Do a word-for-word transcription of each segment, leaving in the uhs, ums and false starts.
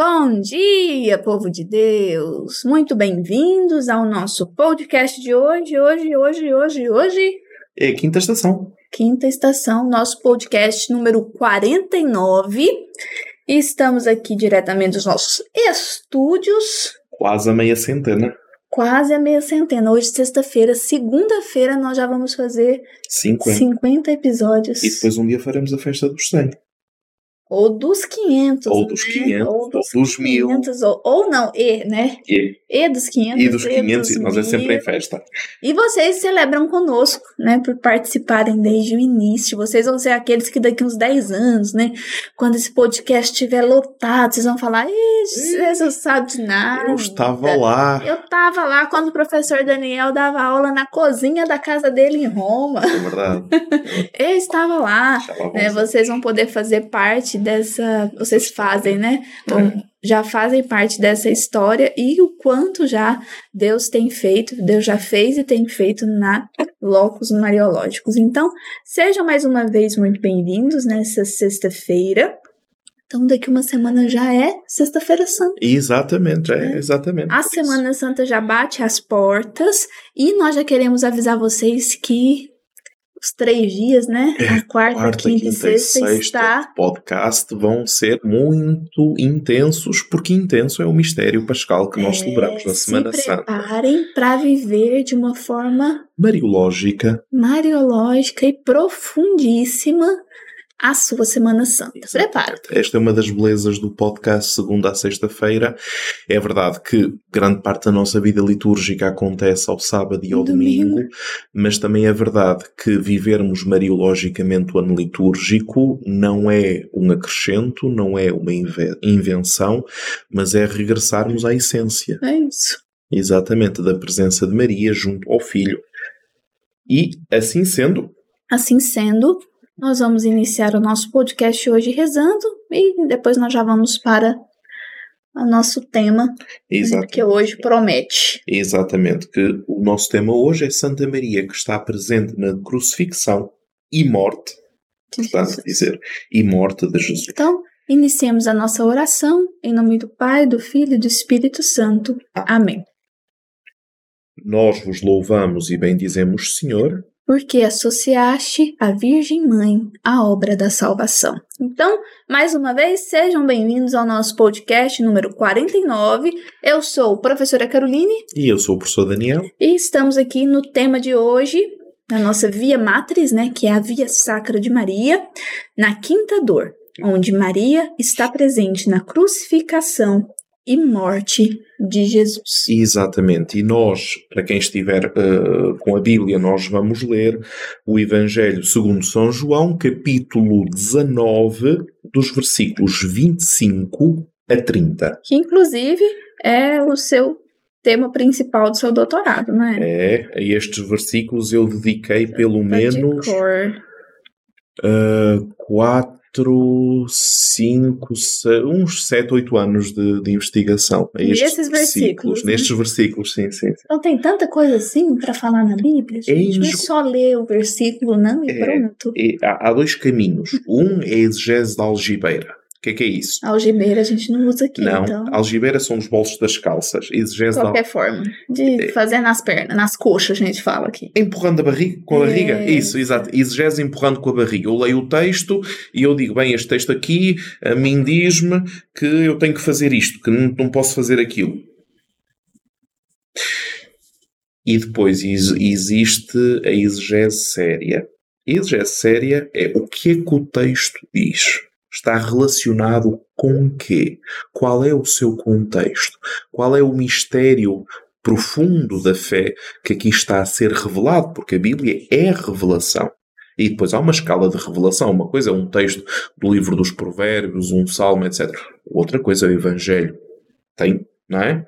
Bom dia, povo de Deus! Muito bem-vindos ao nosso podcast de hoje, hoje, hoje, hoje, hoje... É Quinta Estação. Quinta Estação, nosso podcast número quarenta e nove. Estamos aqui diretamente dos nossos estúdios. Quase a meia centena. Quase a meia centena. Hoje, sexta-feira, segunda-feira, nós já vamos fazer cinquenta episódios. E depois um dia faremos a festa dos cem. Ou dos quinhentos, ou dos né? quinhentos, ou dos, ou dos quinhentos, mil. Ou, ou não, e, né? E. E dos quinhentos. E dos quinhentos, e nós é sempre em festa. E vocês celebram conosco, né? Por participarem desde o início. Vocês vão ser aqueles que daqui uns dez anos, né? Quando esse podcast estiver lotado, vocês vão falar, ih, Jesus não sabe de nada. Eu estava lá. Eu estava lá quando o professor Daniel dava aula na cozinha da casa dele em Roma. É verdade. Eu estava lá. Né? Vocês vão poder fazer parte dessa, vocês fazem, né? Então, já fazem parte dessa história e o quanto já Deus tem feito, Deus já fez e tem feito na Locos Mariológicos. Então, sejam mais uma vez muito bem-vindos nessa sexta-feira. Então, daqui uma semana já é Sexta-feira Santa. Exatamente, é, exatamente. A Semana Santa já bate as portas e nós já queremos avisar vocês que os três dias, né? É, a quarta, quarta quinta, quinta e sexta, sexta está... podcast vão ser muito intensos, porque intenso é o mistério pascal que é, nós celebramos na Semana Santa. Se preparem para viver de uma forma... Mariológica. Mariológica e profundíssima a sua Semana Santa. Prepara-te. Esta é uma das belezas do podcast segunda à sexta-feira. É verdade que grande parte da nossa vida litúrgica acontece ao sábado e ao domingo, domingo mas também é verdade que vivermos mariologicamente o ano litúrgico não é um acrescento, não é uma invenção, mas é regressarmos à essência. É isso. Exatamente, da presença de Maria junto ao Filho. E assim sendo... Assim sendo... Nós vamos iniciar o nosso podcast hoje rezando e depois nós já vamos para o nosso tema, exatamente, que hoje promete. Exatamente, que o nosso tema hoje é Santa Maria, que está presente na crucifixão e morte, portanto dizer, e morte de Jesus. Então, iniciemos a nossa oração em nome do Pai, do Filho e do Espírito Santo. Amém. Nós vos louvamos e bendizemos, Senhor, porque associaste a Virgem Mãe à obra da salvação. Então, mais uma vez, sejam bem-vindos ao nosso podcast número quarenta e nove. Eu sou a professora Caroline. E eu sou o professor Daniel. E estamos aqui no tema de hoje, na nossa Via Matris, né, que é a Via Sacra de Maria, na Quinta Dor, onde Maria está presente na crucificação e morte de Jesus. Exatamente. E nós, para quem estiver uh, com a Bíblia, nós vamos ler o Evangelho segundo São João, capítulo dezenove, dos versículos vinte e cinco a trinta. Que, inclusive, é o seu tema principal do seu doutorado, não é? É. A estes versículos eu dediquei pelo menos... Uh, quatro... cinco, seis, uns sete, oito anos de, de investigação. E esses versículos, né? Nestes versículos, sim, sim, sim. Então tem tanta coisa assim para falar na Bíblia, a gente é não é só ler o versículo, não, e é, pronto. É, há, há dois caminhos. Um é a exegese da algibeira. O que é que é isso? A algibeira a gente não usa aqui, não, então. Não, algibeira são os bolsos das calças. De qualquer da... forma, de é. fazer nas pernas, nas coxas a gente fala aqui. Empurrando a barriga, com a é. barriga, isso, exato. Exegese empurrando com a barriga. Eu leio o texto e eu digo, bem, este texto aqui, a mim diz-me que eu tenho que fazer isto, que não, não posso fazer aquilo. E depois is, existe a exegese séria. A exegese séria é o que é que o texto diz. Está relacionado com o quê? Qual é o seu contexto? Qual é o mistério profundo da fé que aqui está a ser revelado? Porque a Bíblia é revelação. E depois há uma escala de revelação. Uma coisa é um texto do livro dos Provérbios, um salmo, etcétera. Outra coisa é o Evangelho. Tem, não é?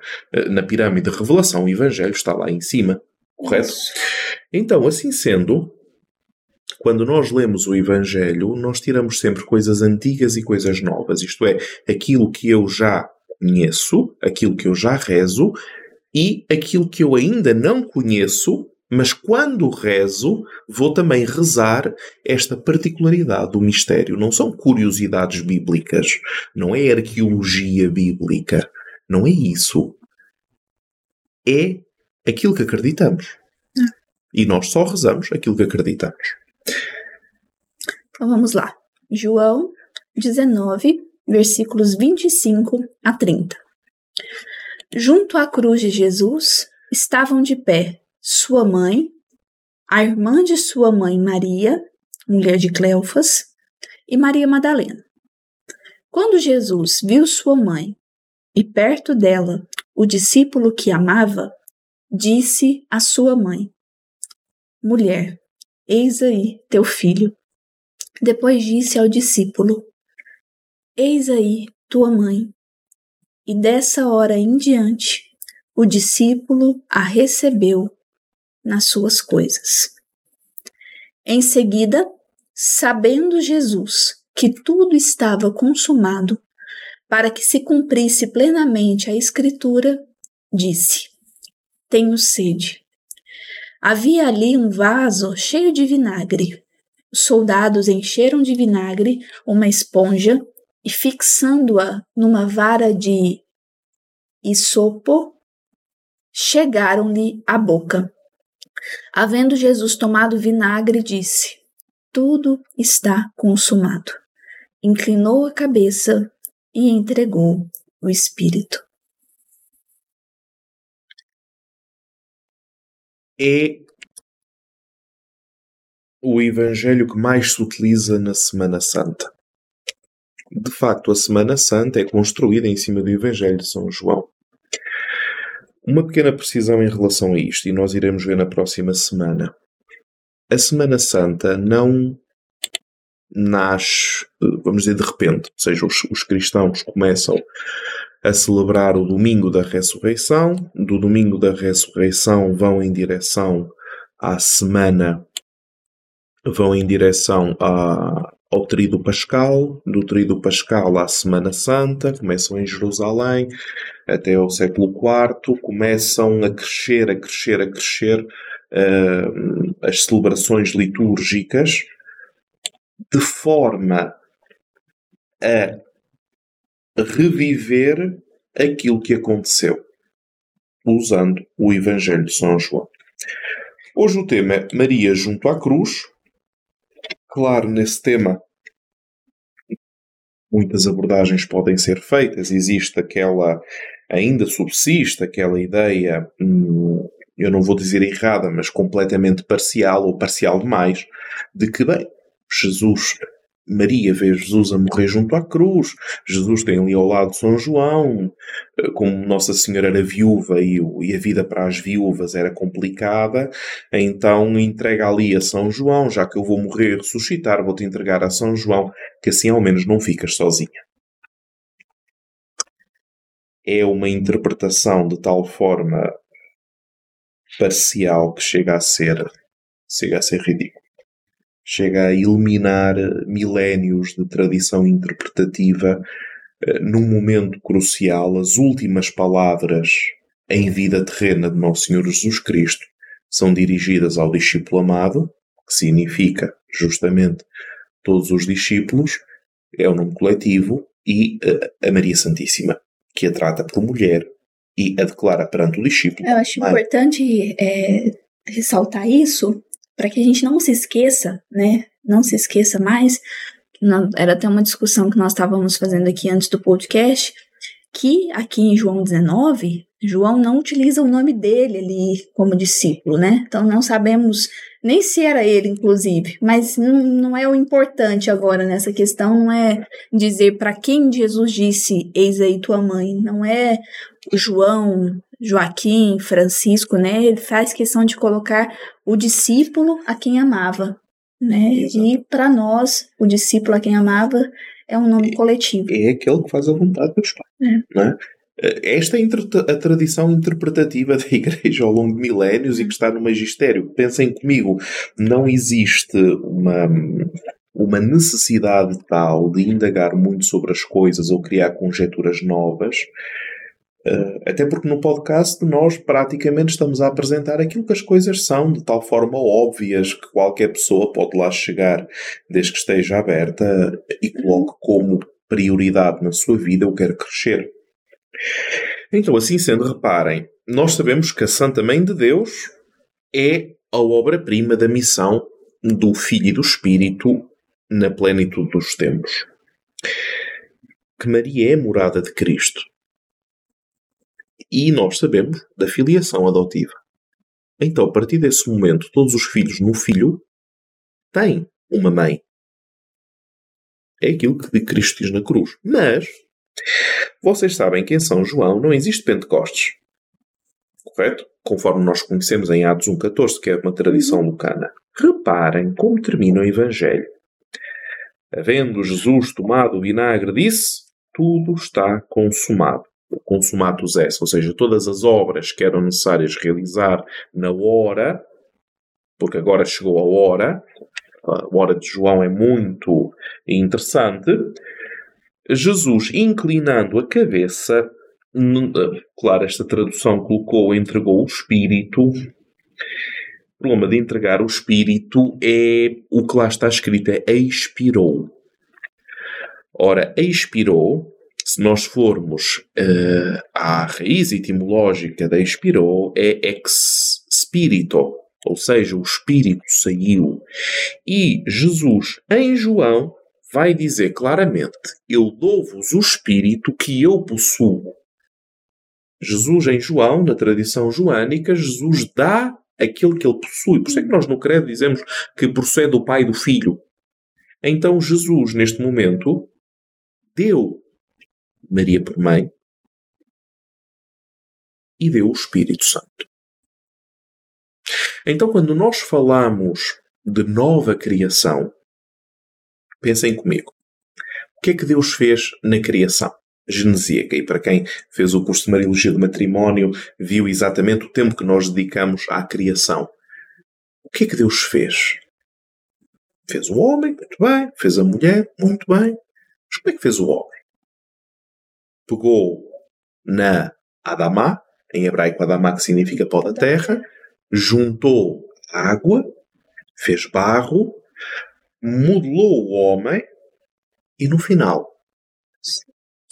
Na pirâmide de revelação, o Evangelho está lá em cima. Correto? Então, assim sendo... Quando nós lemos o Evangelho, nós tiramos sempre coisas antigas e coisas novas. Isto é, aquilo que eu já conheço, aquilo que eu já rezo e aquilo que eu ainda não conheço, Mas quando rezo, vou também rezar esta particularidade do mistério. Não são curiosidades bíblicas, não é arqueologia bíblica, não é isso. É aquilo que acreditamos. Ah. E nós só rezamos aquilo que acreditamos. Então vamos lá. João dezenove, versículos vinte e cinco a trinta. Junto à cruz de Jesus estavam de pé sua mãe, a irmã de sua mãe Maria, mulher de Cléofas, e Maria Madalena. Quando Jesus viu sua mãe e perto dela o discípulo que amava, disse à sua mãe: Mulher, eis aí teu filho. Depois disse ao discípulo: Eis aí tua mãe. E dessa hora em diante, o discípulo a recebeu nas suas coisas. Em seguida, sabendo Jesus que tudo estava consumado, para que se cumprisse plenamente a Escritura, disse: Tenho sede. Havia ali um vaso cheio de vinagre. Os soldados encheram de vinagre uma esponja e, fixando-a numa vara de hissopo, chegaram-lhe à boca. Havendo Jesus tomado vinagre, disse: Tudo está consumado. Inclinou a cabeça e entregou o Espírito. É o Evangelho que mais se utiliza na Semana Santa. De facto, a Semana Santa é construída em cima do Evangelho de São João. Uma pequena precisão em relação a isto, e nós iremos ver na próxima semana. A Semana Santa não nasce, vamos dizer, de repente. Ou seja, os, os cristãos começam a celebrar o domingo da ressurreição. Do domingo da ressurreição vão em direção à semana, vão em direção a, ao Tríduo Pascal. Do Tríduo Pascal à Semana Santa, começam em Jerusalém, até ao século quarto, começam a crescer, a crescer, a crescer uh, as celebrações litúrgicas, de forma a reviver aquilo que aconteceu, usando o Evangelho de São João. Hoje o tema é Maria junto à cruz. Claro, nesse tema muitas abordagens podem ser feitas. Existe aquela, ainda subsiste aquela ideia, eu não vou dizer errada, mas completamente parcial ou parcial demais, de que, bem, Jesus, Maria vê Jesus a morrer junto à cruz, Jesus tem ali ao lado São João, como Nossa Senhora era viúva e a vida para as viúvas era complicada, então entrega ali a São João, já que eu vou morrer e ressuscitar, vou-te entregar a São João, que assim ao menos não ficas sozinha. É uma interpretação de tal forma parcial que chega a ser, chega a ser ridícula. Chega a eliminar milénios de tradição interpretativa num momento crucial. As últimas palavras em vida terrena de Nosso Senhor Jesus Cristo são dirigidas ao discípulo amado, que significa justamente todos os discípulos, é o nome coletivo, e a Maria Santíssima, que a trata por mulher e a declara perante o discípulo. Eu acho mãe. importante é, ressaltar isso, para que a gente não se esqueça, né? Não se esqueça mais. Não, era até uma discussão que nós estávamos fazendo aqui antes do podcast, que aqui em João dezenove, João não utiliza o nome dele ali como discípulo, né? Então não sabemos nem se era ele, inclusive. Mas não, não é o importante agora nessa questão, não é dizer para quem Jesus disse: Eis aí tua mãe. Não é João, Joaquim, Francisco, né? Ele faz questão de colocar o discípulo a quem amava, né? E para nós, o discípulo a quem amava é um nome é, coletivo. É aquele que faz a vontade dos pais, não é? Esta é a tradição interpretativa da Igreja ao longo de milénios e que está no magistério. Pensem comigo, não existe uma, uma necessidade tal de indagar muito sobre as coisas ou criar conjecturas novas, Uh, até porque no podcast nós praticamente estamos a apresentar aquilo que as coisas são, de tal forma óbvias que qualquer pessoa pode lá chegar desde que esteja aberta e coloque como prioridade na sua vida: eu quero crescer. Então, assim sendo, reparem, nós sabemos que a Santa Mãe de Deus é a obra-prima da missão do Filho e do Espírito na plenitude dos tempos. Que Maria é morada de Cristo. E nós sabemos da filiação adotiva. Então, a partir desse momento, todos os filhos no filho têm uma mãe. É aquilo que Cristo diz na cruz. Mas, vocês sabem que em São João não existe Pentecostes. Correto? Conforme nós conhecemos em Atos um catorze, que é uma tradição lucana. Reparem como termina o Evangelho. Havendo Jesus tomado o vinagre, disse: tudo está consumado. O consumatus est, ou seja, todas as obras que eram necessárias realizar na hora, porque agora chegou a hora, a hora de João é muito interessante. Jesus, inclinando a cabeça, claro, esta tradução colocou, entregou o Espírito. O problema de entregar o Espírito é o que lá está escrito, é expirou. Ora, expirou, se nós formos uh, à raiz etimológica da expirou, é ex spirito, ou seja, o Espírito saiu. E Jesus, em João, vai dizer claramente: eu dou-vos o Espírito que eu possuo. Jesus, em João, na tradição joânica, Jesus dá aquilo que ele possui. Por isso é que nós no credo dizemos que procede do Pai e do Filho. Então Jesus, neste momento, deu Maria por mãe e deu o Espírito Santo. Então, quando nós falamos de nova criação, pensem comigo. O que é que Deus fez na criação? Genesia, que aí para quem fez o curso de Mariologia do Matrimónio viu exatamente o tempo que nós dedicamos à criação. O que é que Deus fez? Fez o homem, muito bem. Fez a mulher, muito bem. Mas como é que fez o homem? Pegou na Adamá, em hebraico Adamá, que significa pó da terra, juntou água, fez barro, modelou o homem e no final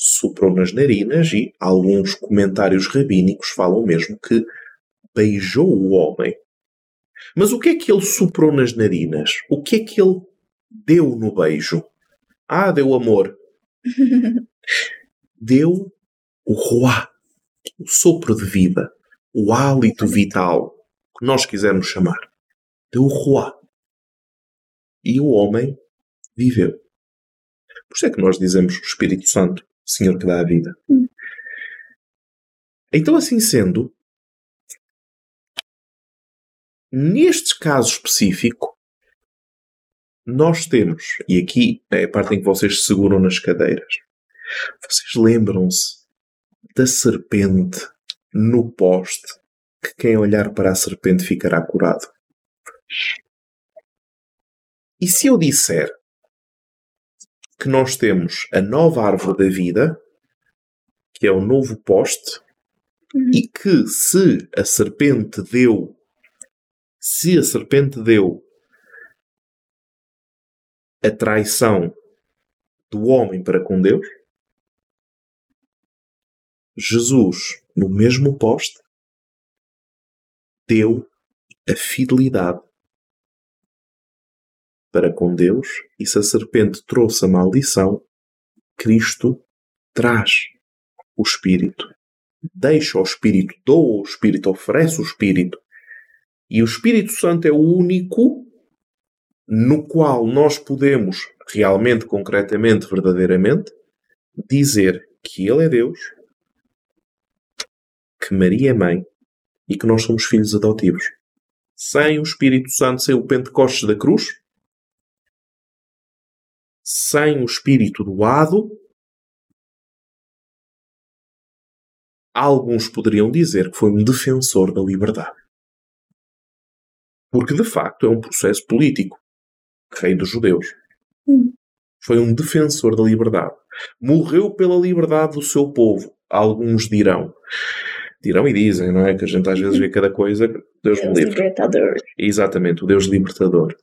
soprou nas narinas e alguns comentários rabínicos falam mesmo que beijou o homem. Mas o que é que ele soprou nas narinas? O que é que ele deu no beijo? Ah, deu amor. Deu o ruá, o sopro de vida, o hálito vital, que nós quisermos chamar. Deu o ruá. E o homem viveu. Por isso é que nós dizemos o Espírito Santo, Senhor que dá a vida. Então, assim sendo, neste caso específico, nós temos, e aqui é a parte em que vocês se seguram nas cadeiras, vocês lembram-se da serpente no poste, que quem olhar para a serpente ficará curado? E se eu disser que nós temos a nova árvore da vida, que é o novo poste, e que se a serpente deu, se a serpente deu a traição do homem para com Deus, Jesus, no mesmo poste, deu a fidelidade para com Deus, e se a serpente trouxe a maldição, Cristo traz o Espírito. Deixa o Espírito, doa o Espírito, oferece o Espírito. E o Espírito Santo é o único no qual nós podemos realmente, concretamente, verdadeiramente, dizer que Ele é Deus, que Maria é mãe e que nós somos filhos adotivos. Sem o Espírito Santo, sem o Pentecostes da cruz, sem o Espírito doado, alguns poderiam dizer que foi um defensor da liberdade. Porque, de facto, é um processo político. Rei dos judeus. Foi um defensor da liberdade. Morreu pela liberdade do seu povo. alguns dirão, dirão e dizem, não é? Que a gente às vezes vê cada coisa, Deus, Deus me livre. Libertador. Exatamente, o Deus libertador.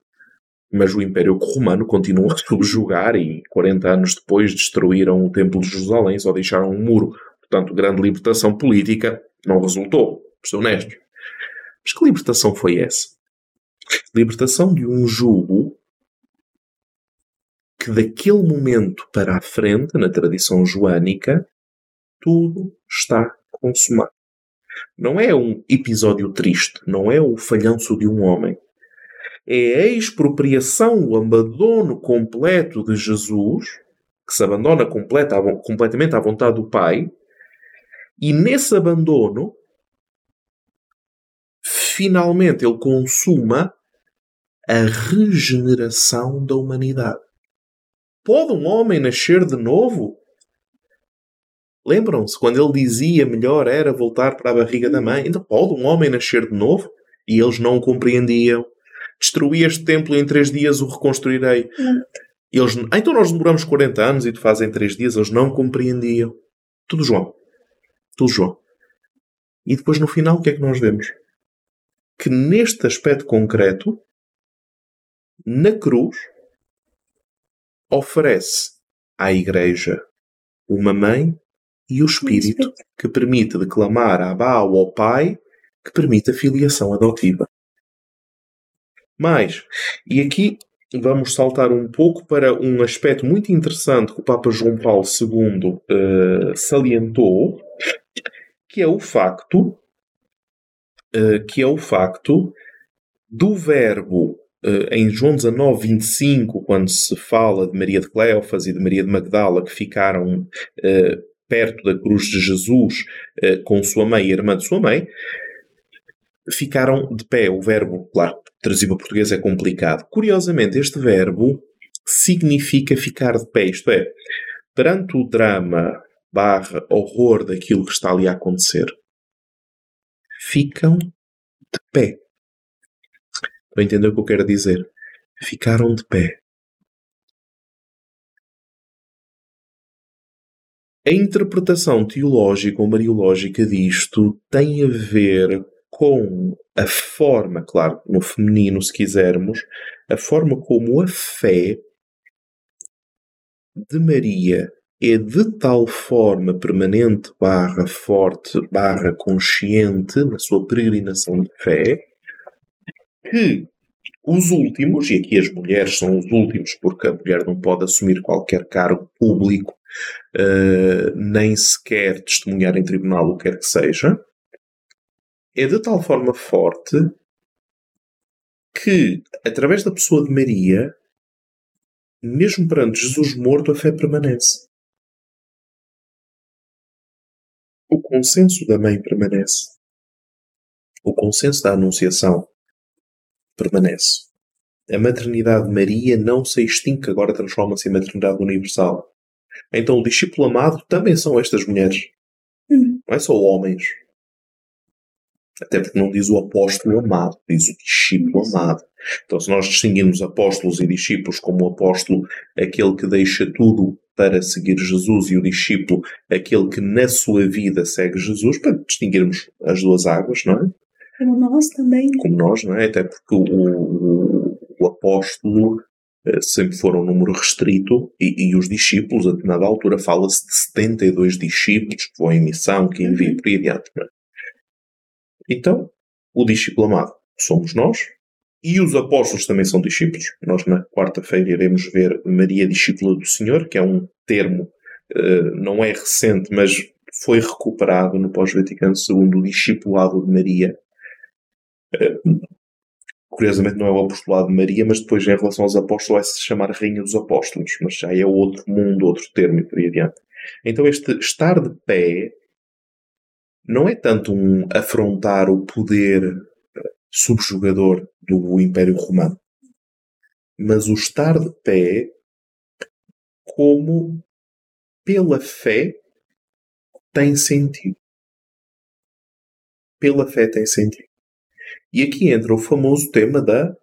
Mas o Império Romano continua a subjugar e quarenta anos depois destruíram o Templo de Jerusalém, só deixaram um muro. Portanto, grande libertação política não resultou, por ser honesto. Mas que libertação foi essa? Libertação de um jugo que daquele momento para a frente, na tradição joânica, tudo está consumado. Não é um episódio triste, não é o falhanço de um homem. É a expropriação, o abandono completo de Jesus, que se abandona completa, completamente à vontade do Pai, e nesse abandono, finalmente ele consuma a regeneração da humanidade. Pode um homem nascer de novo? Lembram-se, quando ele dizia melhor era voltar para a barriga da mãe? Então, pode um homem nascer de novo? E eles não o compreendiam. Destruí este templo e em três dias o reconstruirei. Hum. Eles, ah, então nós demoramos quarenta anos e tu fazes em três dias. Eles não compreendiam. Tudo João. Tudo João. E depois no final o que é que nós vemos? Que neste aspecto concreto, na cruz, oferece à Igreja uma mãe e o Espírito que permite declamar a Abá ou ao Pai, que permite a filiação adotiva. Mais, e aqui vamos saltar um pouco para um aspecto muito interessante que o Papa João Paulo segundo eh, salientou, que é o facto eh, que é o facto do verbo eh, em João dezanove, vinte e cinco, quando se fala de Maria de Cléofas e de Maria de Magdala, que ficaram eh, perto da cruz de Jesus eh, com sua mãe e irmã de sua mãe, ficaram de pé. O verbo, claro, traduzido para português é complicado. Curiosamente, este verbo significa ficar de pé, isto é, perante o drama barra horror daquilo que está ali a acontecer, ficam de pé. Para entender o que eu quero dizer, ficaram de pé. A interpretação teológica ou mariológica disto tem a ver com a forma, claro, no feminino, se quisermos, a forma como a fé de Maria é de tal forma permanente, barra forte, barra consciente, na sua peregrinação de fé, que os últimos, e aqui as mulheres são os últimos, porque a mulher não pode assumir qualquer cargo público, uh, nem sequer testemunhar em tribunal, o que quer que seja, é de tal forma forte que, através da pessoa de Maria, mesmo perante Jesus morto, a fé permanece. O consenso da mãe permanece. O consenso da anunciação permanece. A maternidade de Maria não se extingue, agora transforma-se em maternidade universal. Então o discípulo amado também são estas mulheres. Não é só homens. Até porque não diz o apóstolo amado, diz o discípulo amado. Então, se nós distinguirmos apóstolos e discípulos, como o apóstolo, aquele que deixa tudo para seguir Jesus, e o discípulo, aquele que na sua vida segue Jesus, para distinguirmos as duas águas, não é? Como nós também. Como nós, não é? Até porque o, o, o apóstolo sempre foram um número restrito, e, e os discípulos, a determinada altura, fala-se de setenta e dois discípulos que vão em missão, que enviam por aí adiante, não é? Então, o discípulo amado somos nós, e os apóstolos também são discípulos. Nós na quarta-feira iremos ver Maria discípula do Senhor, que é um termo, não é recente, mas foi recuperado no pós-Vaticano segundo, o discipulado de Maria. Curiosamente não é o apostolado de Maria, mas depois em relação aos apóstolos vai-se chamar Rainha dos Apóstolos, mas já é outro mundo, outro termo e por aí adiante. Então este estar de pé não é tanto um afrontar o poder subjugador do Império Romano, mas o estar de pé como, pela fé, tem sentido. Pela fé tem sentido. E aqui entra o famoso tema da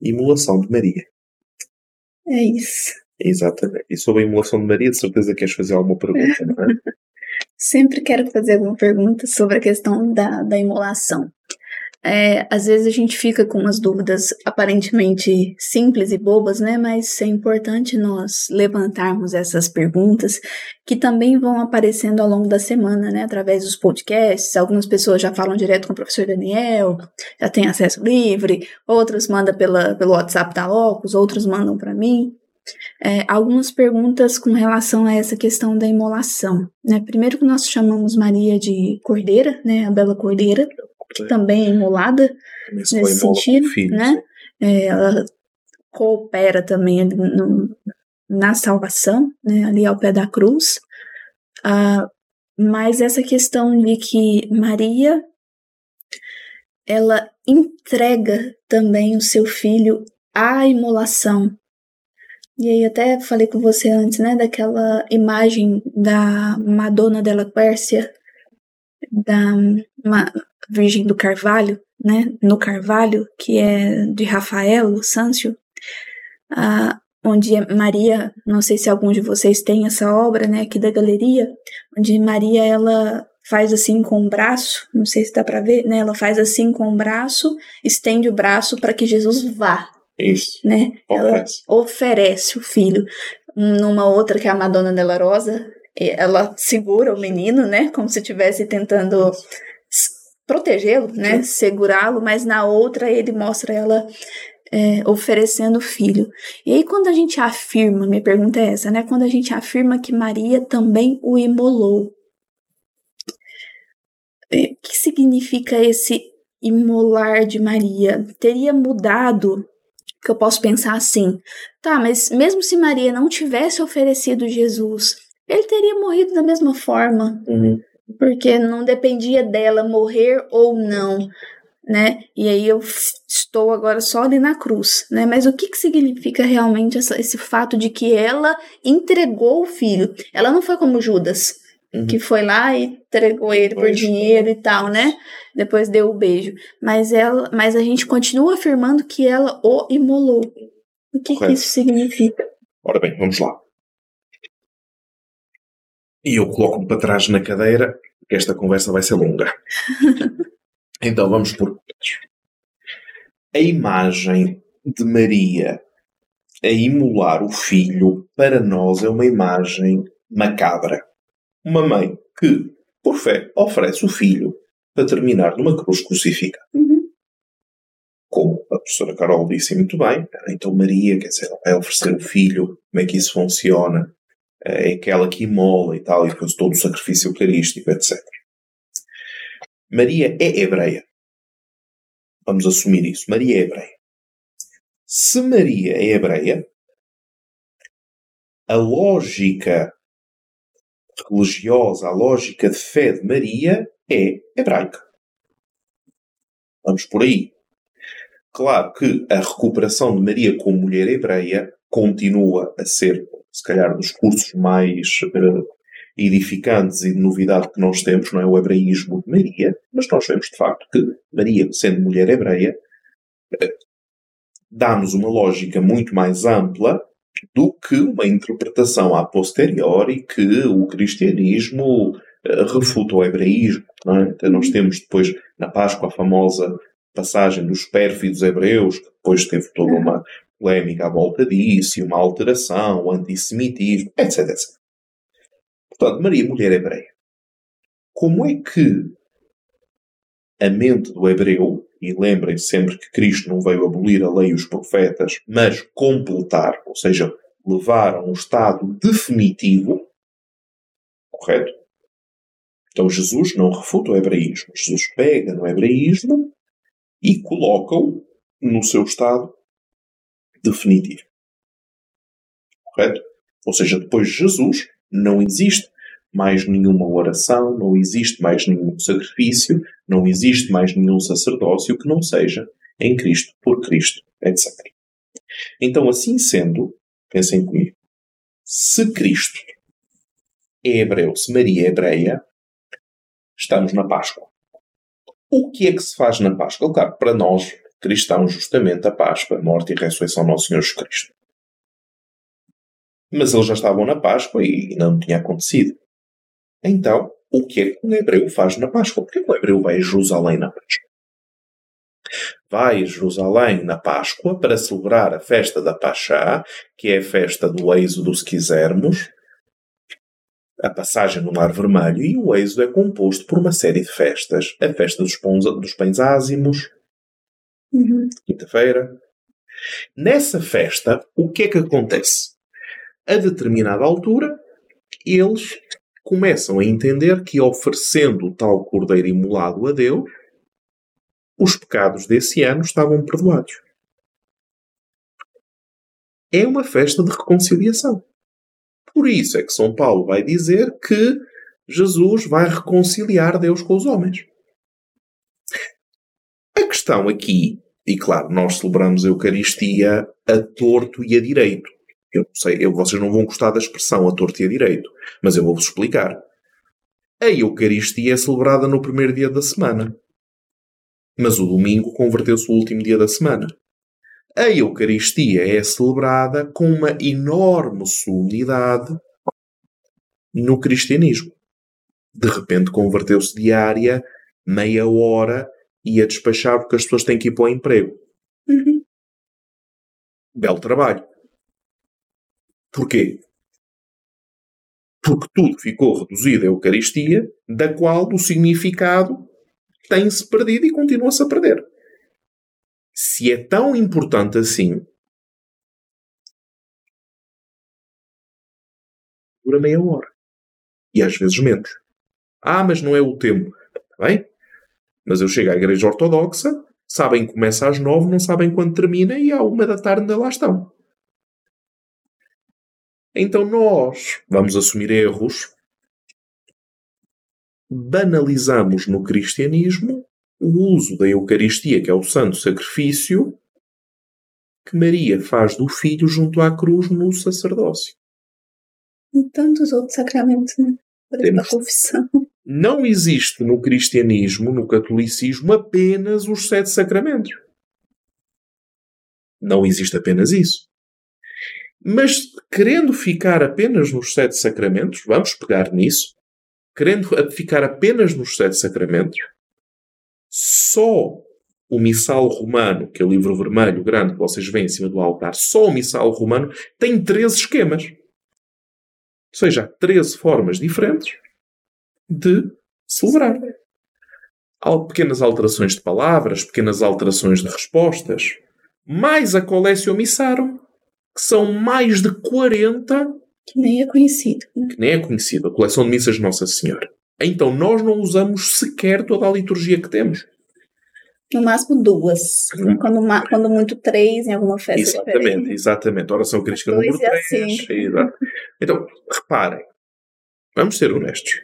imolação de Maria. É isso. Exatamente. E sobre a imolação de Maria, de certeza queres fazer alguma pergunta, não é? Sempre quero fazer alguma pergunta sobre a questão da, da imolação. É, às vezes a gente fica com umas dúvidas aparentemente simples e bobas, né? Mas é importante nós levantarmos essas perguntas que também vão aparecendo ao longo da semana, né? Através dos podcasts, algumas pessoas já falam direto com o professor Daniel, já tem acesso livre, outras mandam pela, pelo WhatsApp da Locos, outros mandam para mim. É, algumas perguntas com relação a essa questão da imolação, né? Primeiro que nós chamamos Maria de Cordeira, né? A Bela Cordeira, que também é imolada nesse imola sentido, né? É, ela coopera também no, na salvação, né? Ali ao pé da cruz. Ah, mas essa questão de que Maria, ela entrega também o seu filho à imolação. E aí até falei com você antes, né, daquela imagem da Madonna della Quercia, da uma Virgem do Carvalho, né, no Carvalho, que é de Rafael Sanzio, ah, onde Maria, não sei se algum de vocês tem essa obra, né, aqui da galeria, onde Maria, ela faz assim com o braço, não sei se dá para ver, né, ela faz assim com o braço, estende o braço para que Jesus vá. Isso. Né? Ela oferece o filho. Numa outra, que é a Madonna della Rosa, ela segura o menino, né? Como se estivesse tentando protegê-lo, né? Segurá-lo, mas na outra ele mostra ela é, oferecendo o filho. E aí quando a gente afirma, minha pergunta é essa, né? Quando a gente afirma que Maria também o imolou, o que significa esse imolar de Maria? Teria mudado? Que eu posso pensar assim, tá, mas mesmo se Maria não tivesse oferecido Jesus, ele teria morrido da mesma forma, uhum. Porque não dependia dela morrer ou não, né, e aí eu estou agora só ali na cruz, né, mas o que, que significa realmente essa, esse fato de que ela entregou o filho? Ela não foi como Judas, uhum. Que foi lá e entregou ele por dinheiro e tal, né? Depois deu o beijo. Mas, ela, mas a gente continua afirmando que ela o imolou. O que, que isso significa? Ora bem, vamos lá. E eu coloco-me para trás na cadeira, porque esta conversa vai ser longa. Então vamos por... A imagem de Maria a imolar o filho, para nós é uma imagem macabra. Uma mãe que, por fé, oferece o filho para terminar numa cruz crucificada. Uhum. Como a professora Carol disse muito bem, então Maria, quer dizer, ela vai oferecer o filho, como é que isso funciona? É aquela que imola e tal, e faz todo o sacrifício eucarístico, etcétera. Maria é hebreia. Vamos assumir isso. Maria é hebreia. Se Maria é hebreia, a lógica religiosa, a lógica de fé de Maria é hebraica. Vamos por aí. Claro que a recuperação de Maria como mulher hebreia continua a ser, se calhar, um dos cursos mais uh, edificantes e de novidade que nós temos, não é o hebraísmo de Maria, mas nós vemos, de facto, que Maria, sendo mulher hebreia, uh, dá-nos uma lógica muito mais ampla do que uma interpretação a posteriori que o cristianismo uh, refuta o hebraísmo. Não é? Então nós temos depois, na Páscoa, a famosa passagem dos pérfidos hebreus, que depois teve toda uma polémica à volta disso, e uma alteração, o antissemitismo, etc, etcétera. Portanto, Maria, mulher hebreia. Como é que a mente do hebreu, e lembrem-se sempre que Cristo não veio abolir a lei e os profetas, mas completar, ou seja, levar a um estado definitivo, correto? Então Jesus não refuta o hebraísmo. Jesus pega no hebraísmo e coloca-o no seu estado definitivo. Correto? Ou seja, depois de Jesus não existe mais nenhuma oração, não existe mais nenhum sacrifício, não existe mais nenhum sacerdócio que não seja em Cristo, por Cristo, etcétera. Então, assim sendo, pensem comigo, se Cristo é hebreu, se Maria é hebreia, estamos na Páscoa. O que é que se faz na Páscoa? Claro, para nós, cristãos, justamente a Páscoa, a morte e a ressurreição do nosso Senhor Jesus Cristo. Mas eles já estavam na Páscoa e não tinha acontecido. Então, o que é que um hebreu faz na Páscoa? Porque um hebreu vai a Jerusalém na Páscoa? Vai a Jerusalém na Páscoa para celebrar a festa da Pachá, que é a festa do Êxodo, se quisermos, a passagem no Mar Vermelho, e o Êxodo é composto por uma série de festas. A festa dos, pons, dos pães ázimos, uhum. quinta-feira. Nessa festa, o que é que acontece? A determinada altura, eles começam a entender que, oferecendo o tal cordeiro imolado a Deus, os pecados desse ano estavam perdoados. É uma festa de reconciliação. Por isso é que São Paulo vai dizer que Jesus vai reconciliar Deus com os homens. A questão aqui, e claro, nós celebramos a Eucaristia a torto e a direito. Eu não sei, eu, vocês não vão gostar da expressão a torto e a direito, mas eu vou-vos explicar. A Eucaristia é celebrada no primeiro dia da semana. Mas o domingo converteu-se no último dia da semana. A Eucaristia é celebrada com uma enorme solenidade no cristianismo. De repente converteu-se diária, meia hora, e a despachar porque as pessoas têm que ir para o emprego. Uhum. Belo trabalho. Porquê? Porque tudo ficou reduzido à Eucaristia, da qual o significado tem-se perdido e continua-se a perder. Se é tão importante assim, dura meia hora. E às vezes menos. Ah, mas não é o tempo. Está bem? Mas eu chego à Igreja Ortodoxa, sabem que começa às nove, não sabem quando termina, e à uma da tarde ainda lá estão. Então nós vamos assumir erros. Banalizamos no cristianismo o uso da Eucaristia, que é o santo sacrifício que Maria faz do Filho junto à cruz no sacerdócio. E tantos outros sacramentos, né? Por exemplo, a confissão. Não existe no cristianismo, no catolicismo, apenas os sete sacramentos. Não existe apenas isso. Mas, querendo ficar apenas nos sete sacramentos, vamos pegar nisso, querendo ficar apenas nos sete sacramentos, só o Missal Romano, que é o livro vermelho grande que vocês veem em cima do altar, só o Missal Romano tem treze esquemas. Ou seja, há treze formas diferentes de celebrar. Há pequenas alterações de palavras, pequenas alterações de respostas, mais a Colécio Missarum, que são mais de quarenta... Que nem é conhecido. Né? Que nem é conhecido. A coleção de missas de Nossa Senhora. Então, nós não usamos sequer toda a liturgia que temos. No máximo duas. Hum. Quando, quando muito três, em alguma festa exatamente, diferente. Exatamente. Oração crítica número três. Assim. Então, reparem. Vamos ser honestos.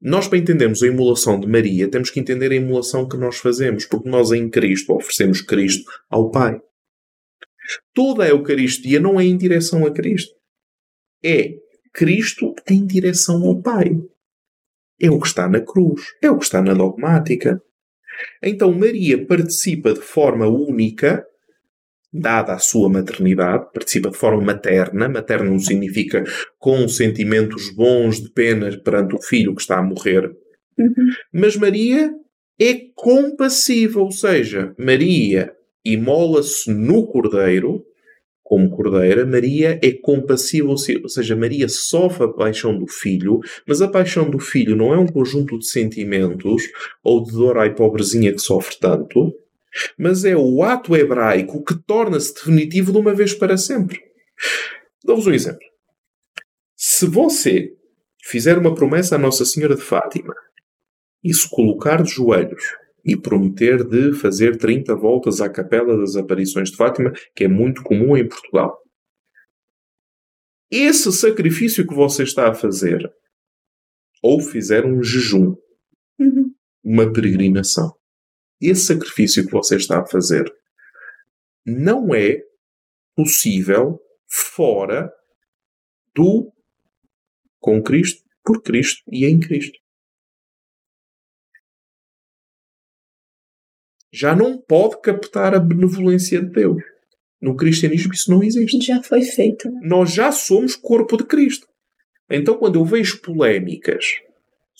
Nós, para entendermos a imolação de Maria, temos que entender a imolação que nós fazemos. Porque nós, em Cristo, oferecemos Cristo ao Pai. Toda a Eucaristia não é em direção a Cristo. É Cristo em direção ao Pai. É o que está na cruz. É o que está na dogmática. Então Maria participa de forma única, dada a sua maternidade, participa de forma materna. Materna não significa com sentimentos bons de pena perante o filho que está a morrer. Uhum. Mas Maria é compassiva, ou seja, Maria imola-se no Cordeiro, como Cordeira. Maria é compassiva, ou seja, Maria sofre a paixão do Filho, mas a paixão do Filho não é um conjunto de sentimentos ou de dor à pobrezinha que sofre tanto, mas é o ato hebraico que torna-se definitivo de uma vez para sempre. Dou-vos um exemplo. Se você fizer uma promessa à Nossa Senhora de Fátima e se colocar de joelhos e prometer de fazer trinta voltas à Capela das Aparições de Fátima, que é muito comum em Portugal. Esse sacrifício que você está a fazer, ou fizer um jejum, uma peregrinação, esse sacrifício que você está a fazer não é possível fora do com Cristo, por Cristo e em Cristo. Já não pode captar a benevolência de Deus. No cristianismo isso não existe. Já foi feito. Né? Nós já somos corpo de Cristo. Então, quando eu vejo polémicas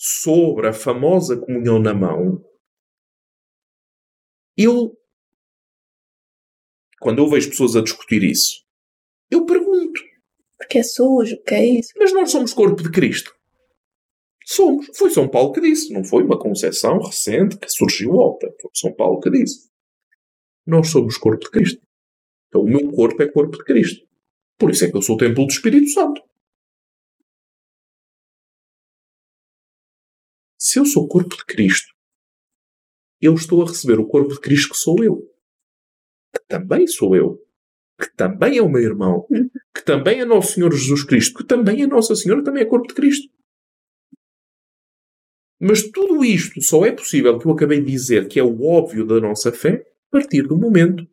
sobre a famosa comunhão na mão, eu, quando eu vejo pessoas a discutir isso, eu pergunto. Porque é sujo, o que é isso? Mas nós somos corpo de Cristo. Somos. Foi São Paulo que disse. Não foi uma concepção recente que surgiu outra. Foi São Paulo que disse. Nós somos corpo de Cristo. Então o meu corpo é corpo de Cristo. Por isso é que eu sou o templo do Espírito Santo. Se eu sou corpo de Cristo, eu estou a receber o corpo de Cristo que sou eu. Que também sou eu. Que também é o meu irmão. Que também é Nosso Senhor Jesus Cristo. Que também é Nossa Senhora, também é corpo de Cristo. Mas tudo isto só é possível, que eu acabei de dizer, que é o óbvio da nossa fé, a partir do momento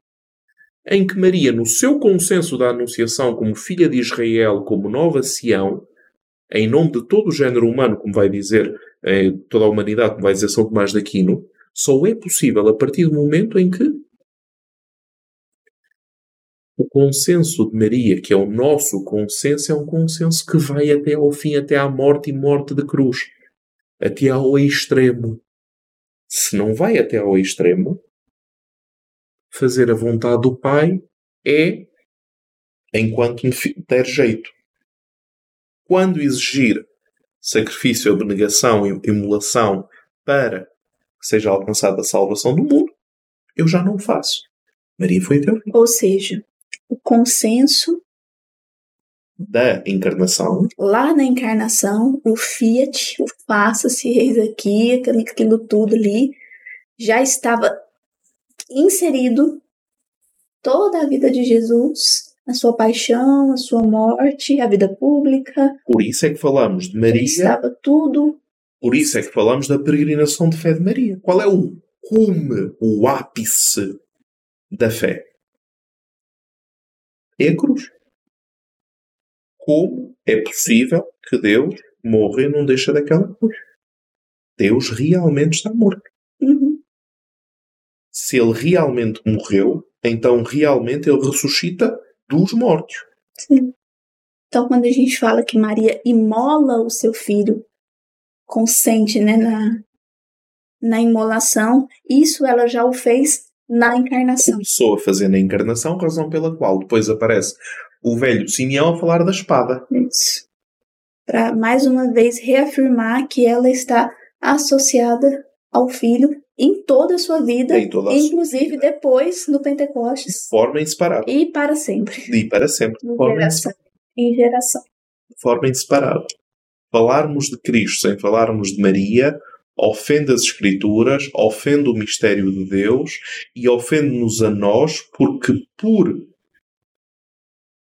em que Maria, no seu consenso da Anunciação, como filha de Israel, como nova Sião, em nome de todo o género humano, como vai dizer eh, toda a humanidade, como vai dizer São Tomás de Aquino, só é possível a partir do momento em que o consenso de Maria, que é o nosso consenso, é um consenso que vai até ao fim, até à morte e morte de cruz, até ao extremo. Se não vai até ao extremo, fazer a vontade do Pai é enquanto me der jeito. Quando exigir sacrifício, abnegação e imolação para que seja alcançada a salvação do mundo, eu já não faço. Maria foi até o fim. Ou seja, o consenso da encarnação. Lá na encarnação, o fiat, o faça-se, eis aqui, aquilo tudo ali, já estava inserido toda a vida de Jesus, a sua paixão, a sua morte, a vida pública. Por isso é que falamos de Maria. Estava tudo. Por isso é que falamos da peregrinação de fé de Maria. Qual é o cume, o ápice da fé? É a cruz. Como é possível que Deus morra e não deixa daquela cruz? Deus realmente está morto. Se ele realmente morreu, então realmente ele ressuscita dos mortos. Sim. Então, quando a gente fala que Maria imola o seu filho, consente, né, na, na imolação, isso ela já o fez na encarnação. Começou a fazer na encarnação, razão pela qual depois aparece o velho Simeão a falar da espada. Isso. Para, mais uma vez, reafirmar que ela está associada ao filho em toda a sua vida, em toda a inclusive sua vida. Depois do Pentecostes. De forma inseparável. E para sempre. E para sempre. De forma geração. Em geração. De forma inseparável. Falarmos de Cristo sem falarmos de Maria ofende as Escrituras, ofende o mistério de Deus e ofende-nos a nós, porque por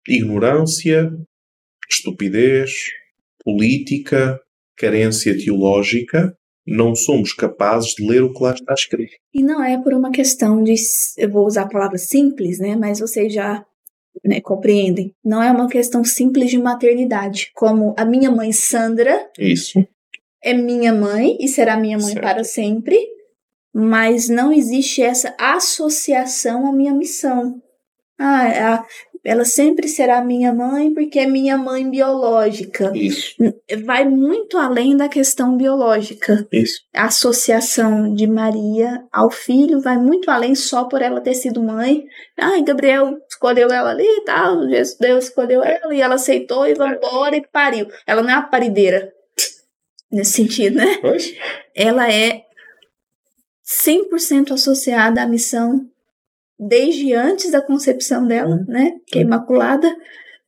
ignorância, estupidez, política, carência teológica, não somos capazes de ler o que lá está escrito. E não é por uma questão de, eu vou usar a palavra simples, né? Mas vocês já, né, compreendem. Não é uma questão simples de maternidade, como a minha mãe Sandra. Isso. É minha mãe e será minha mãe, certo, para sempre, mas não existe essa associação à minha missão. Ah, ela sempre será minha mãe porque é minha mãe biológica. Isso. Vai muito além da questão biológica. Isso. A associação de Maria ao filho vai muito além só por ela ter sido mãe. Ai, Gabriel escolheu ela ali e tal, Deus escolheu ela e ela aceitou e vai embora e pariu. Ela não é uma parideira, nesse sentido, né? Pois. Ela é cem por cento associada à missão desde antes da concepção dela, hum. né, que é imaculada,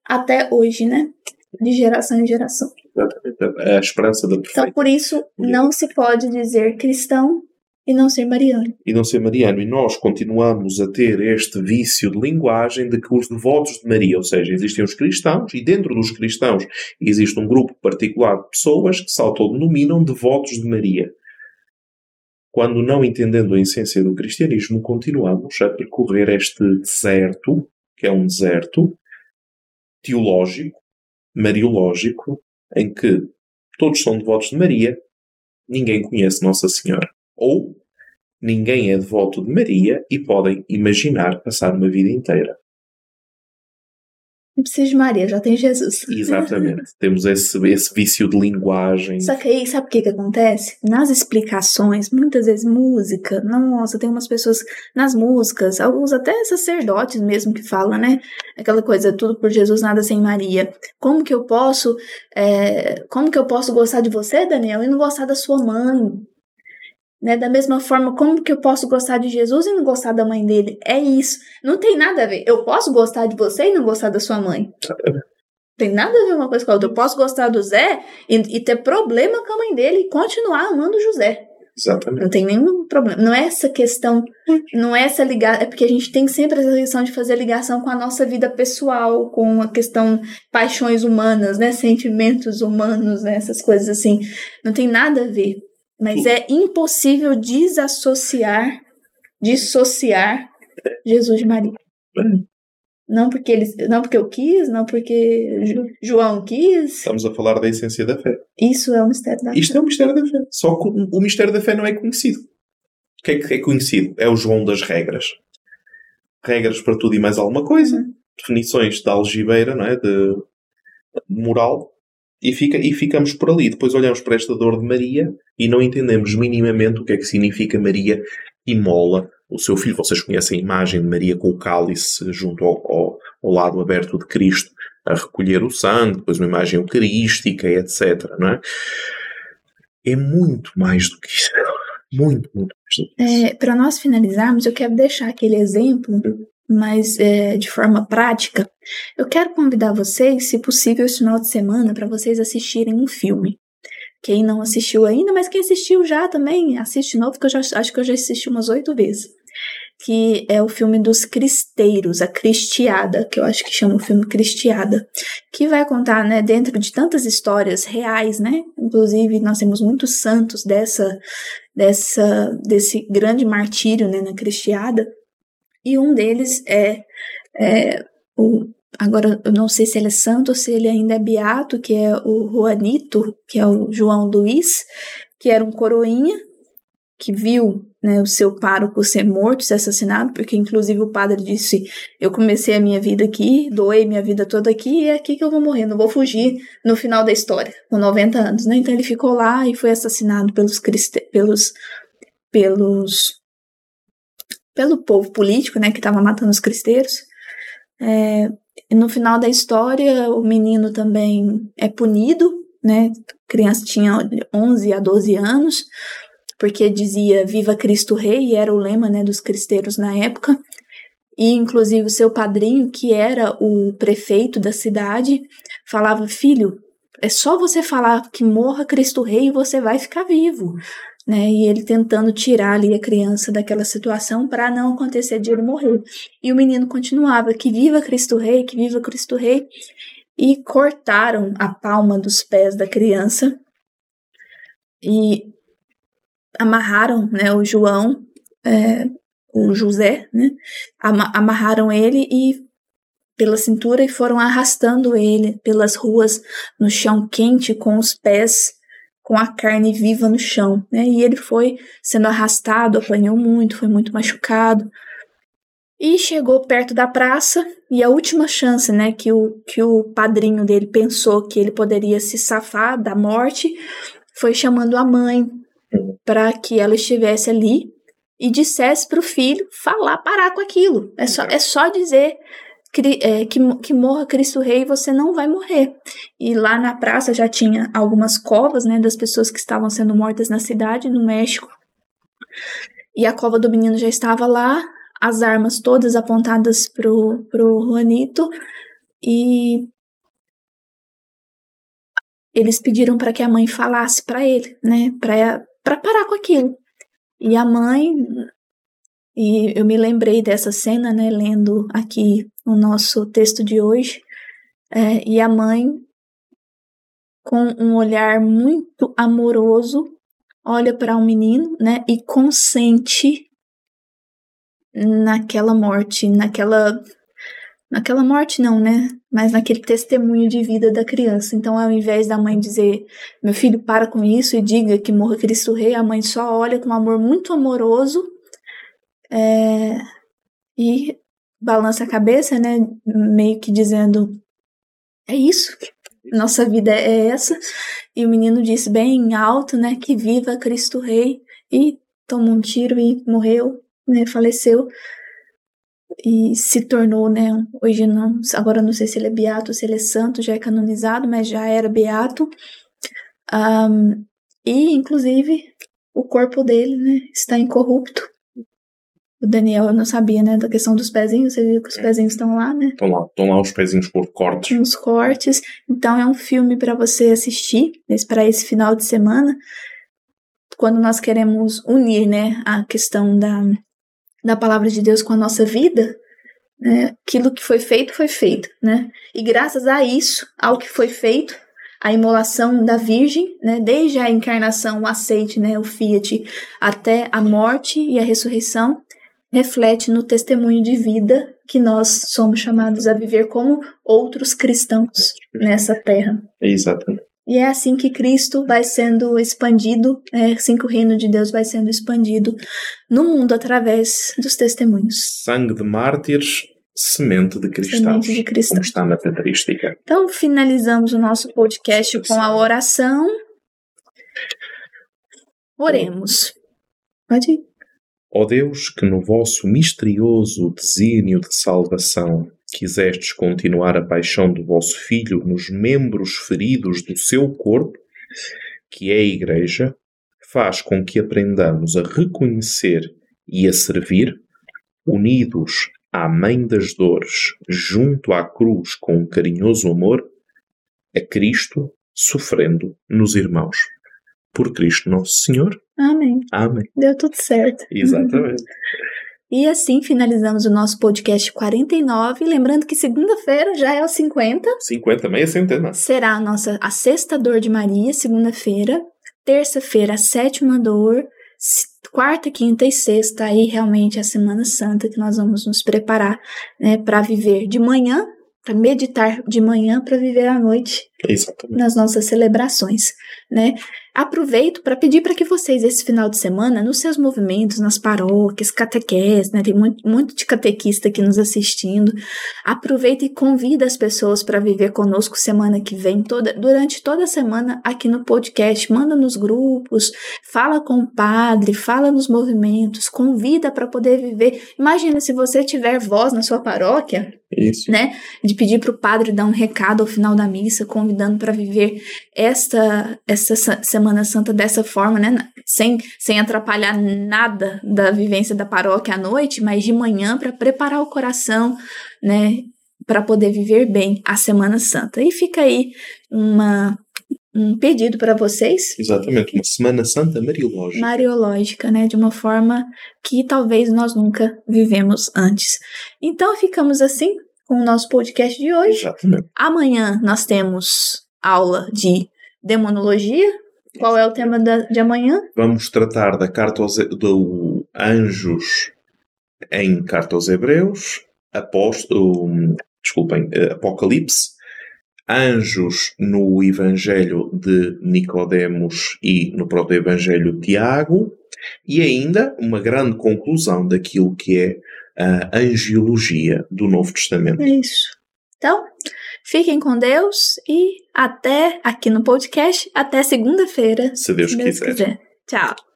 até hoje, né, de geração em geração. Exatamente, é a esperança da perfeição. Então, por isso, não se pode dizer cristão e não ser mariano. E não ser mariano, e nós continuamos a ter este vício de linguagem de que os devotos de Maria, ou seja, existem os cristãos, e dentro dos cristãos existe um grupo particular de pessoas que se autodenominam devotos de Maria. Quando não entendendo a essência do cristianismo, continuamos a percorrer este deserto, que é um deserto teológico, mariológico, em que todos são devotos de Maria, ninguém conhece Nossa Senhora. Ou ninguém é devoto de Maria e podem imaginar passar uma vida inteira. Não preciso de Maria, já tem Jesus. Exatamente. Temos esse, esse vício de linguagem. Só que aí, sabe o que que acontece? Nas explicações, muitas vezes música, nossa, tem umas pessoas nas músicas, alguns até sacerdotes mesmo que falam, né? Aquela coisa, tudo por Jesus, nada sem Maria. Como que eu posso, é, como que eu posso gostar de você, Daniel, e não gostar da sua mãe? Né? Da mesma forma, como que eu posso gostar de Jesus e não gostar da mãe dele? É isso. Não tem nada a ver. Eu posso gostar de você e não gostar da sua mãe. Não tem nada a ver uma coisa com a outra. Eu posso gostar do Zé e, e ter problema com a mãe dele e continuar amando o José. Exatamente. Não tem nenhum problema. Não é essa questão, não é essa ligação. É porque a gente tem sempre essa questão de fazer ligação com a nossa vida pessoal, com a questão paixões humanas, né? Sentimentos humanos, né? Essas coisas assim. Não tem nada a ver. Mas é impossível desassociar, dissociar Jesus de Maria. É. Não, porque eles, não porque eu quis, não porque João quis. Estamos a falar da essência da fé. Isso é o mistério da fé. Isto é o mistério da fé. Só que o mistério da fé não é conhecido. O que é que é conhecido? É o João das regras. Regras para tudo e mais alguma coisa. Uhum. Definições da algibeira, não é? De moral. E, fica, e ficamos por ali. Depois olhamos para esta dor de Maria e não entendemos minimamente o que é que significa Maria imola o seu filho. Vocês conhecem a imagem de Maria com o cálice junto ao, ao, ao lado aberto de Cristo a recolher o sangue, depois uma imagem eucarística, etcétera. Não é? É muito mais do que isso. Muito, muito mais do que isso. É, para nós finalizarmos, eu quero deixar aquele exemplo... mas é, de forma prática, eu quero convidar vocês, se possível, esse final de semana, para vocês assistirem um filme. Quem não assistiu ainda, mas quem assistiu já também, assiste de novo, porque eu já, acho que eu já assisti umas oito vezes. Que é o filme dos Cristeiros, a Cristiada, que eu acho que chama o filme Cristiada, que vai contar, né, dentro de tantas histórias reais, né? Inclusive, nós temos muitos santos dessa, dessa, desse grande martírio, né, na Cristiada. E um deles é, é o, agora eu não sei se ele é santo ou se ele ainda é beato, que é o Juanito, que é o João Luiz, que era um coroinha, que viu, né, o seu pároco ser morto, ser assassinado, porque inclusive o padre disse, eu comecei a minha vida aqui, doei minha vida toda aqui, e é aqui que eu vou morrer, não vou fugir no final da história, com noventa anos. Né? Então ele ficou lá e foi assassinado pelos criste- pelos pelos... pelo povo político, né, que estava matando os cristeiros. É, no final da história, o menino também é punido, né, a criança tinha onze a doze anos, porque dizia Viva Cristo Rei, e era o lema, né, dos cristeiros na época, e inclusive o seu padrinho, que era o prefeito da cidade, falava, filho, é só você falar que morra Cristo Rei e você vai ficar vivo. Né, e ele tentando tirar ali a criança daquela situação para não acontecer de ele morrer. E o menino continuava, que viva Cristo Rei, que viva Cristo Rei. E cortaram a palma dos pés da criança e amarraram, né, o João, é, o José, né, amarraram ele e pela cintura e foram arrastando ele pelas ruas no chão quente com os pés com a carne viva no chão, né? E ele foi sendo arrastado, apanhou muito, foi muito machucado. E chegou perto da praça, e a última chance, né, que o, que o padrinho dele pensou que ele poderia se safar da morte, foi chamando a mãe para que ela estivesse ali e dissesse para o filho falar, parar com aquilo. É só, é só dizer... Que, que morra Cristo Rei e você não vai morrer. E lá na praça já tinha algumas covas, né, das pessoas que estavam sendo mortas na cidade, no México. E a cova do menino já estava lá, as armas todas apontadas pro, pro Juanito. E eles pediram para que a mãe falasse para ele, né, para parar com aquilo. E a mãe... E eu me lembrei dessa cena, né, lendo aqui o nosso texto de hoje, é, e a mãe, com um olhar muito amoroso, olha para o menino, né, e consente naquela morte, naquela, naquela morte não, né, mas naquele testemunho de vida da criança. Então, ao invés da mãe dizer, meu filho, para com isso e diga que morra Cristo Rei, a mãe só olha com um amor muito amoroso, É, e balança a cabeça, né, meio que dizendo, é isso, nossa vida é essa. E o menino disse bem alto, né, que viva Cristo Rei, e tomou um tiro e morreu, né, faleceu, e se tornou, né, hoje não, agora não sei se ele é beato, se ele é santo, já é canonizado, mas já era beato, um, e inclusive o corpo dele, né, está incorrupto. O Daniel, eu não sabia, né, da questão dos pezinhos, você viu que os pezinhos estão lá, né? Estão lá, estão lá os pezinhos por cortes. Uns cortes, então é um filme para você assistir, para esse final de semana, quando nós queremos unir, né, a questão da, da palavra de Deus com a nossa vida, né, aquilo que foi feito, foi feito, né, e graças a isso, ao que foi feito, a imolação da Virgem, né, desde a encarnação, o aceite, né, o fiat, até a morte e a ressurreição, reflete no testemunho de vida que nós somos chamados a viver como outros cristãos nessa terra. Exatamente. E é assim que Cristo vai sendo expandido, é, assim que o reino de Deus vai sendo expandido no mundo através dos testemunhos. Sangue de mártires, semente de cristãos, de cristão. Como está na patrística. Então, finalizamos o nosso podcast com a oração. Oremos. Pode ir. Ó Deus, que no vosso misterioso desígnio de salvação quisestes continuar a paixão do vosso Filho nos membros feridos do seu corpo, que é a Igreja, faz com que aprendamos a reconhecer e a servir, unidos à Mãe das Dores, junto à cruz com um carinhoso amor, a Cristo sofrendo nos irmãos. Por Cristo nosso Senhor. Amém. Amém. Deu tudo certo. Exatamente. E assim finalizamos o nosso podcast quarenta e nove. Lembrando que segunda-feira já é o cinquenta. cinquenta, meia centena. Será a nossa a sexta dor de Maria, segunda-feira. Terça-feira, a sétima dor. Quarta, quinta e sexta, aí realmente é a Semana Santa que nós vamos nos preparar, né, para viver de manhã, para meditar de manhã, para viver à noite. Exatamente. Nas nossas celebrações, né? Aproveito para pedir para que vocês, esse final de semana, nos seus movimentos, nas paróquias, catequese, né? Tem muito, muito de catequista aqui nos assistindo. Aproveita e convida as pessoas para viver conosco semana que vem, toda, durante toda a semana aqui no podcast. Manda nos grupos, fala com o padre, fala nos movimentos, convida para poder viver. Imagina se você tiver voz na sua paróquia, isso, né? De pedir para o padre dar um recado ao final da missa, convidando para viver esta, esta Semana Santa dessa forma, né? Sem, sem atrapalhar nada da vivência da paróquia à noite, mas de manhã para preparar o coração, né? Para poder viver bem a Semana Santa. E fica aí uma, um pedido para vocês. Exatamente, uma Semana Santa mariológica. Mariológica, né? De uma forma que talvez nós nunca vivemos antes. Então ficamos assim com o nosso podcast de hoje. Exatamente. Amanhã nós temos aula de demonologia. Qual é o tema da, de amanhã? Vamos tratar da carta aos, do anjos em carta aos hebreus, após, um, desculpem, Apocalipse, anjos no Evangelho de Nicodemos e no proto-evangelho de Tiago, e ainda uma grande conclusão daquilo que é a angiologia do Novo Testamento. É isso. Então, fiquem com Deus e até aqui no podcast, até segunda-feira. Se Deus, se Deus quiser. quiser. Tchau.